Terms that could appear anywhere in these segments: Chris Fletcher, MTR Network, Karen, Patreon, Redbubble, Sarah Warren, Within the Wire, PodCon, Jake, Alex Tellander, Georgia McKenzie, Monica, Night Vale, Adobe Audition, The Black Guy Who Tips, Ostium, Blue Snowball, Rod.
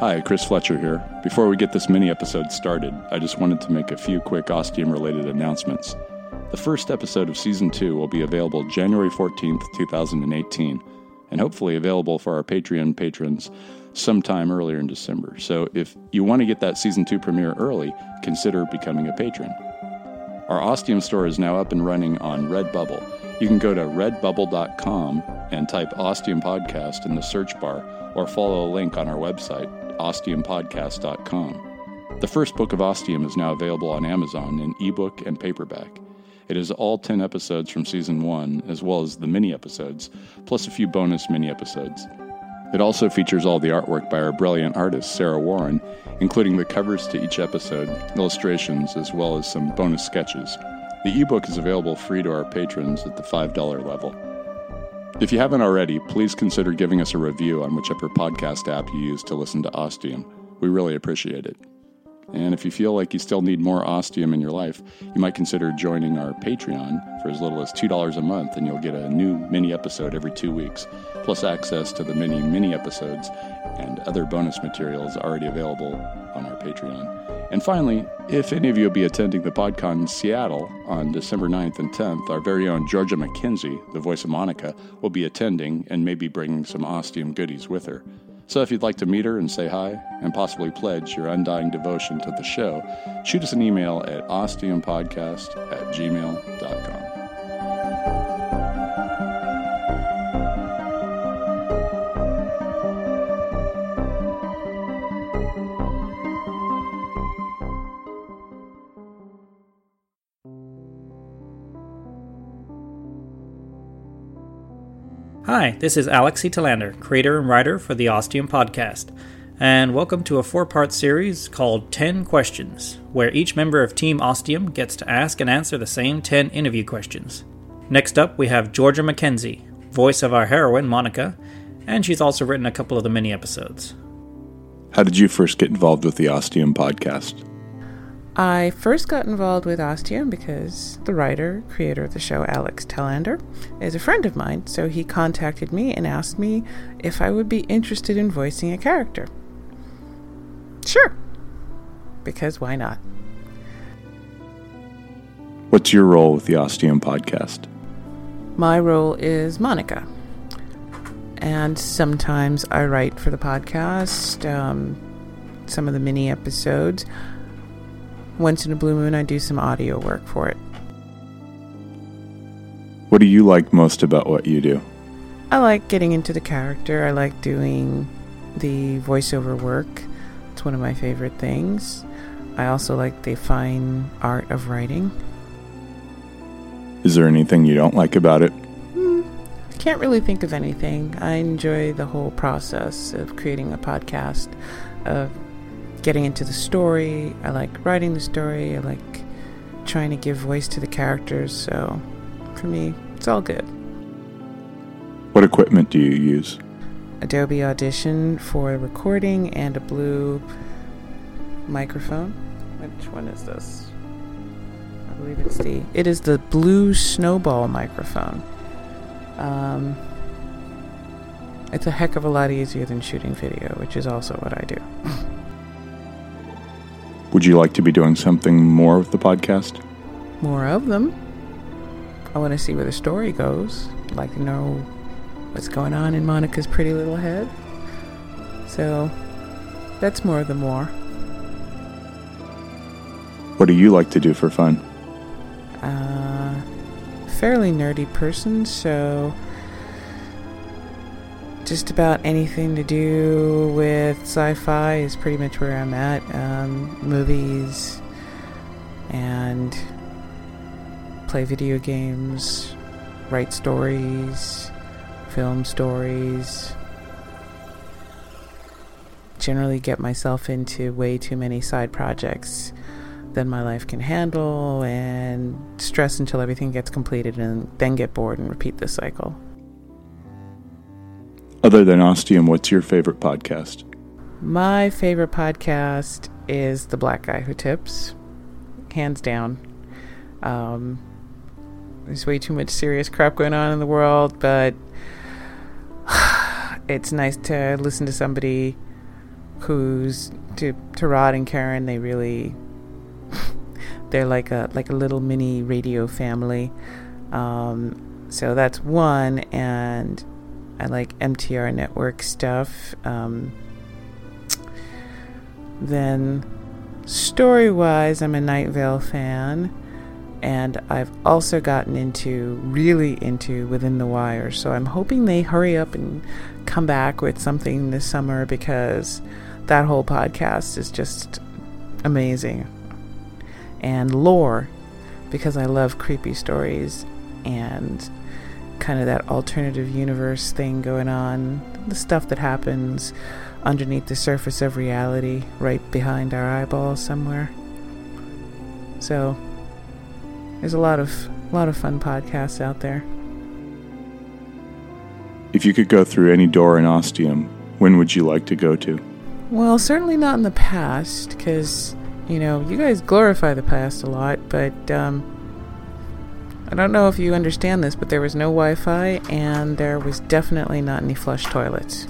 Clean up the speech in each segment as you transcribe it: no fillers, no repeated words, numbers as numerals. Hi, Chris Fletcher here. Before we get this mini-episode started, I just wanted to make a few quick Ostium-related announcements. The first episode of Season 2 will be available January 14th, 2018, and hopefully available for our Patreon patrons sometime earlier in December. So if you want to get that Season 2 premiere early, consider becoming a patron. Our Ostium store is now up and running on Redbubble. You can go to redbubble.com and type Ostium Podcast in the search bar, or follow a link on our website, ostiumpodcast.com. The first book of Ostium is now available on Amazon in ebook and paperback. It is all 10 episodes from Season 1, as well as the mini-episodes, plus a few bonus mini-episodes. It also features all the artwork by our brilliant artist, Sarah Warren, including the covers to each episode, illustrations, as well as some bonus sketches. The ebook is available free to our patrons at the $5 level. If you haven't already, please consider giving us a review on whichever podcast app you use to listen to Ostium. We really appreciate it. And if you feel like you still need more Ostium in your life, you might consider joining our Patreon for as little as $2 a month, and you'll get a new mini-episode every 2 weeks, plus access to the many mini-episodes and other bonus materials already available on our Patreon. And finally, if any of you will be attending the PodCon in Seattle on December 9th and 10th, our very own Georgia McKenzie, the voice of Monica, will be attending and maybe bringing some Ostium goodies with her. So if you'd like to meet her and say hi, and possibly pledge your undying devotion to the show, shoot us an email at ostiumpodcast@gmail.com. Hi, this is Alex Tellander, creator and writer for the Ostium Podcast, and welcome to a four-part series called 10 Questions, where each member of Team Ostium gets to ask and answer the same 10 interview questions. Next up, we have Georgia McKenzie, voice of our heroine, Monica, and she's also written a couple of the mini-episodes. How did you first get involved with the Ostium Podcast? I first got involved with Ostium because the writer, creator of the show, Alex Tellander, is a friend of mine, so he contacted me and asked me if I would be interested in voicing a character. Sure, because why not? What's your role with the Ostium Podcast? My role is Monica, and sometimes I write for the podcast, some of the mini-episodes. Once in a blue moon, I do some audio work for it. What do you like most about what you do? I like getting into the character. I like doing the voiceover work. It's one of my favorite things. I also like the fine art of writing. Is there anything you don't like about it? I can't really think of anything. I enjoy the whole process of creating a podcast, of getting into the story. I like writing the story. I like trying to give voice to the characters. So for me, it's all good. What equipment do you use? Adobe Audition for recording and a Blue microphone. Which one is this? I believe it is the Blue Snowball microphone. It's a heck of a lot easier than shooting video, which is also what I do. Would you like to be doing something more with the podcast? More of them. I want to see where the story goes. I'd like to know what's going on in Monica's pretty little head. So that's more the more. What do you like to do for fun? Fairly nerdy person, so just about anything to do with sci-fi is pretty much where I'm at. Movies and play video games, write stories, film stories. Generally get myself into way too many side projects than my life can handle and stress until everything gets completed and then get bored and repeat this cycle. Other than Ostium, what's your favorite podcast? My favorite podcast is The Black Guy Who Tips, hands down. There's way too much serious crap going on in the world, but it's nice to listen to somebody who's, to Rod and Karen, they really... They're like a little mini radio family. So that's one. And I like MTR Network stuff. Then story-wise, I'm a Night Vale fan. And I've also gotten really into Within the Wire. So I'm hoping they hurry up and come back with something this summer, because that whole podcast is just amazing. And lore, because I love creepy stories and kind of that alternative universe thing going on, the stuff that happens underneath the surface of reality, right behind our eyeballs somewhere. So there's a lot of fun podcasts out there. If you could go through any door in Ostium, when would you like to go to? Well, certainly not in the past, because... You know, you guys glorify the past a lot, but I don't know if you understand this, but there was no Wi-Fi, and there was definitely not any flush toilets.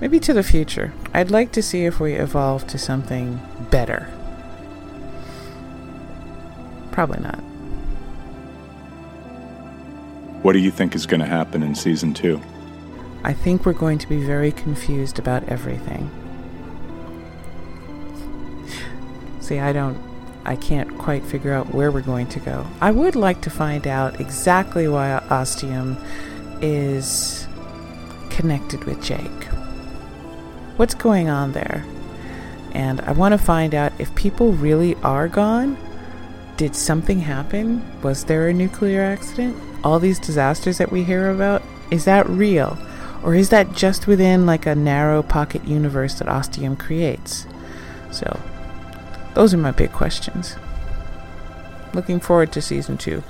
Maybe to the future. I'd like to see if we evolve to something better. Probably not. What do you think is going to happen in Season 2? I think we're going to be very confused about everything. See, I can't quite figure out where we're going to go. I would like to find out exactly why Ostium is connected with Jake. What's going on there? And I want to find out if people really are gone. Did something happen? Was there a nuclear accident? All these disasters that we hear about, is that real? Or is that just within like a narrow pocket universe that Ostium creates? So... those are my big questions. Looking forward to Season 2.